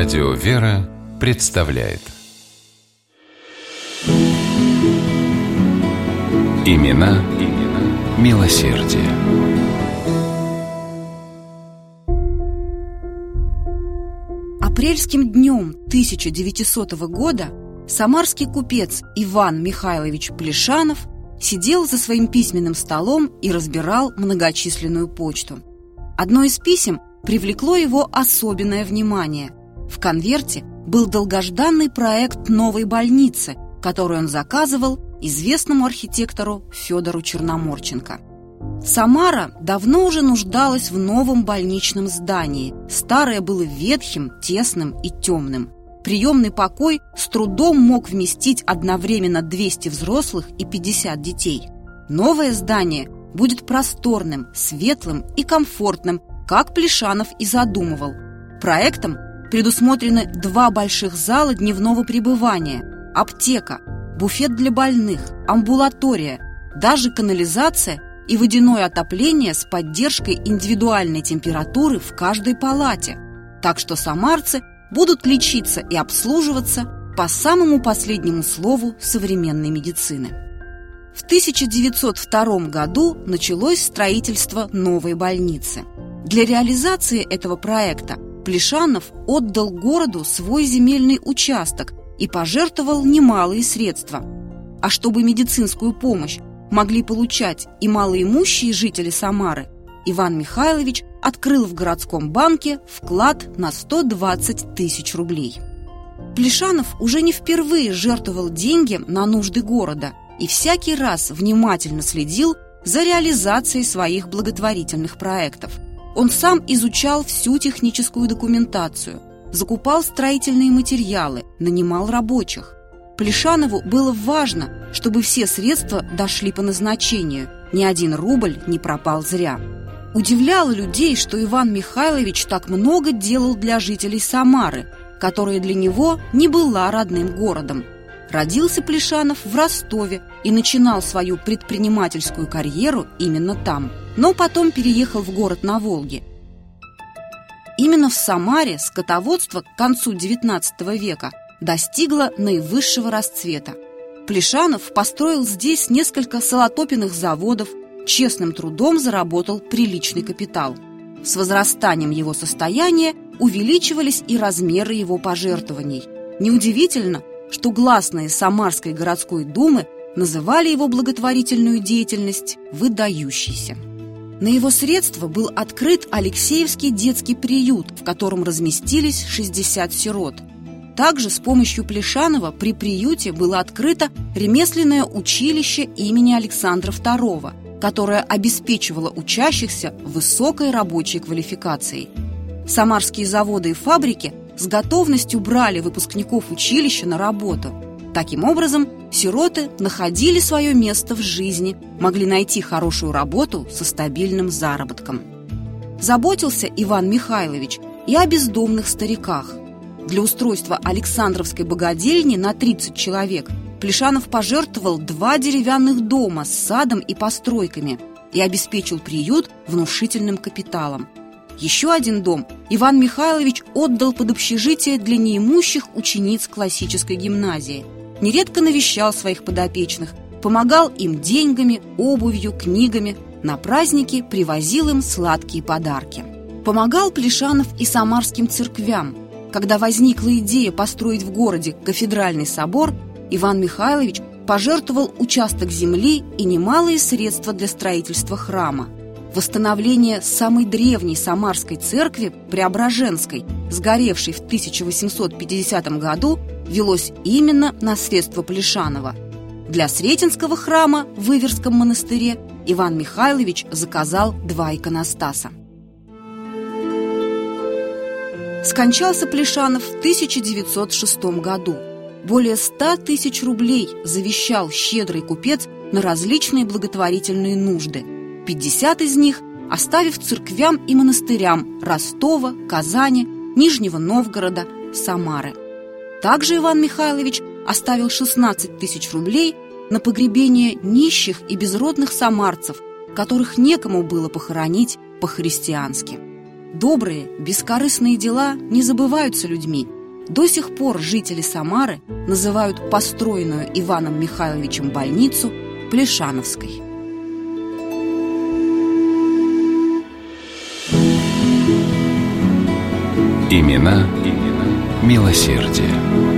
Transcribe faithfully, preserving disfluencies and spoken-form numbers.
Радио «Вера» представляет Имена, имена милосердия. Апрельским днем тысяча девятисотого года самарский купец Иван Михайлович Плешанов сидел за своим письменным столом и разбирал многочисленную почту. Одно из писем привлекло его особенное внимание. В конверте был долгожданный проект новой больницы, которую он заказывал известному архитектору Федору Черноморченко. Самара давно уже нуждалась в новом больничном здании. Старое было ветхим, тесным и темным. Приемный покой с трудом мог вместить одновременно двести взрослых и пятьдесят детей. Новое здание будет просторным, светлым и комфортным, как Плешанов и задумывал. Проектом предусмотрены два больших зала дневного пребывания, аптека, буфет для больных, амбулатория, даже канализация и водяное отопление с поддержкой индивидуальной температуры в каждой палате. Так что самарцы будут лечиться и обслуживаться по самому последнему слову современной медицины. В тысяча девятьсот втором году началось строительство новой больницы. Для реализации этого проекта Плешанов отдал городу свой земельный участок и пожертвовал немалые средства. А чтобы медицинскую помощь могли получать и малоимущие жители Самары, Иван Михайлович открыл в городском банке вклад на сто двадцать тысяч рублей. Плешанов уже не впервые жертвовал деньги на нужды города и всякий раз внимательно следил за реализацией своих благотворительных проектов. Он сам изучал всю техническую документацию, закупал строительные материалы, нанимал рабочих. Плешанову было важно, чтобы все средства дошли по назначению, ни один рубль не пропал зря. Удивляло людей, что Иван Михайлович так много делал для жителей Самары, которая для него не была родным городом. Родился Плешанов в Ростове и начинал свою предпринимательскую карьеру именно там, но потом переехал в город на Волге. Именно в Самаре скотоводство к концу девятнадцатого века достигло наивысшего расцвета. Плешанов построил здесь несколько солотопиных заводов, честным трудом заработал приличный капитал. С возрастанием его состояния увеличивались и размеры его пожертвований. Неудивительно, что гласные Самарской городской думы называли его благотворительную деятельность выдающейся. На его средства был открыт Алексеевский детский приют, в котором разместились шестьдесят сирот. Также с помощью Плешанова при приюте было открыто ремесленное училище имени Александра второго, которая обеспечивала учащихся высокой рабочей квалификацией. Самарские заводы и фабрики с готовностью брали выпускников училища на работу. Таким образом, сироты находили свое место в жизни, могли найти хорошую работу со стабильным заработком. Заботился Иван Михайлович и о бездомных стариках. Для устройства Александровской богадельни на тридцать человек Плешанов пожертвовал два деревянных дома с садом и постройками и обеспечил приют внушительным капиталом. Еще один дом Иван Михайлович отдал под общежитие для неимущих учениц классической гимназии. Нередко навещал своих подопечных, помогал им деньгами, обувью, книгами, на праздники привозил им сладкие подарки. Помогал Плешанов и самарским церквям. Когда возникла идея построить в городе кафедральный собор, Иван Михайлович пожертвовал участок земли и немалые средства для строительства храма. Восстановление самой древней самарской церкви, Преображенской, сгоревшей в тысяча восемьсот пятидесятом году, велось именно на средства Плешанова. Для Сретенского храма в Иверском монастыре Иван Михайлович заказал два иконостаса. Скончался Плешанов в тысяча девятьсот шестом году. Более сто тысяч рублей завещал щедрый купец на различные благотворительные нужды. пятьдесят из них оставив церквям и монастырям Ростова, Казани, Нижнего Новгорода, Самары. Также Иван Михайлович оставил шестнадцать тысяч рублей на погребение нищих и безродных самарцев, которых некому было похоронить по-христиански. Добрые, бескорыстные дела не забываются людьми. До сих пор жители Самары называют построенную Иваном Михайловичем больницу Плешановской. Имена, имена милосердия.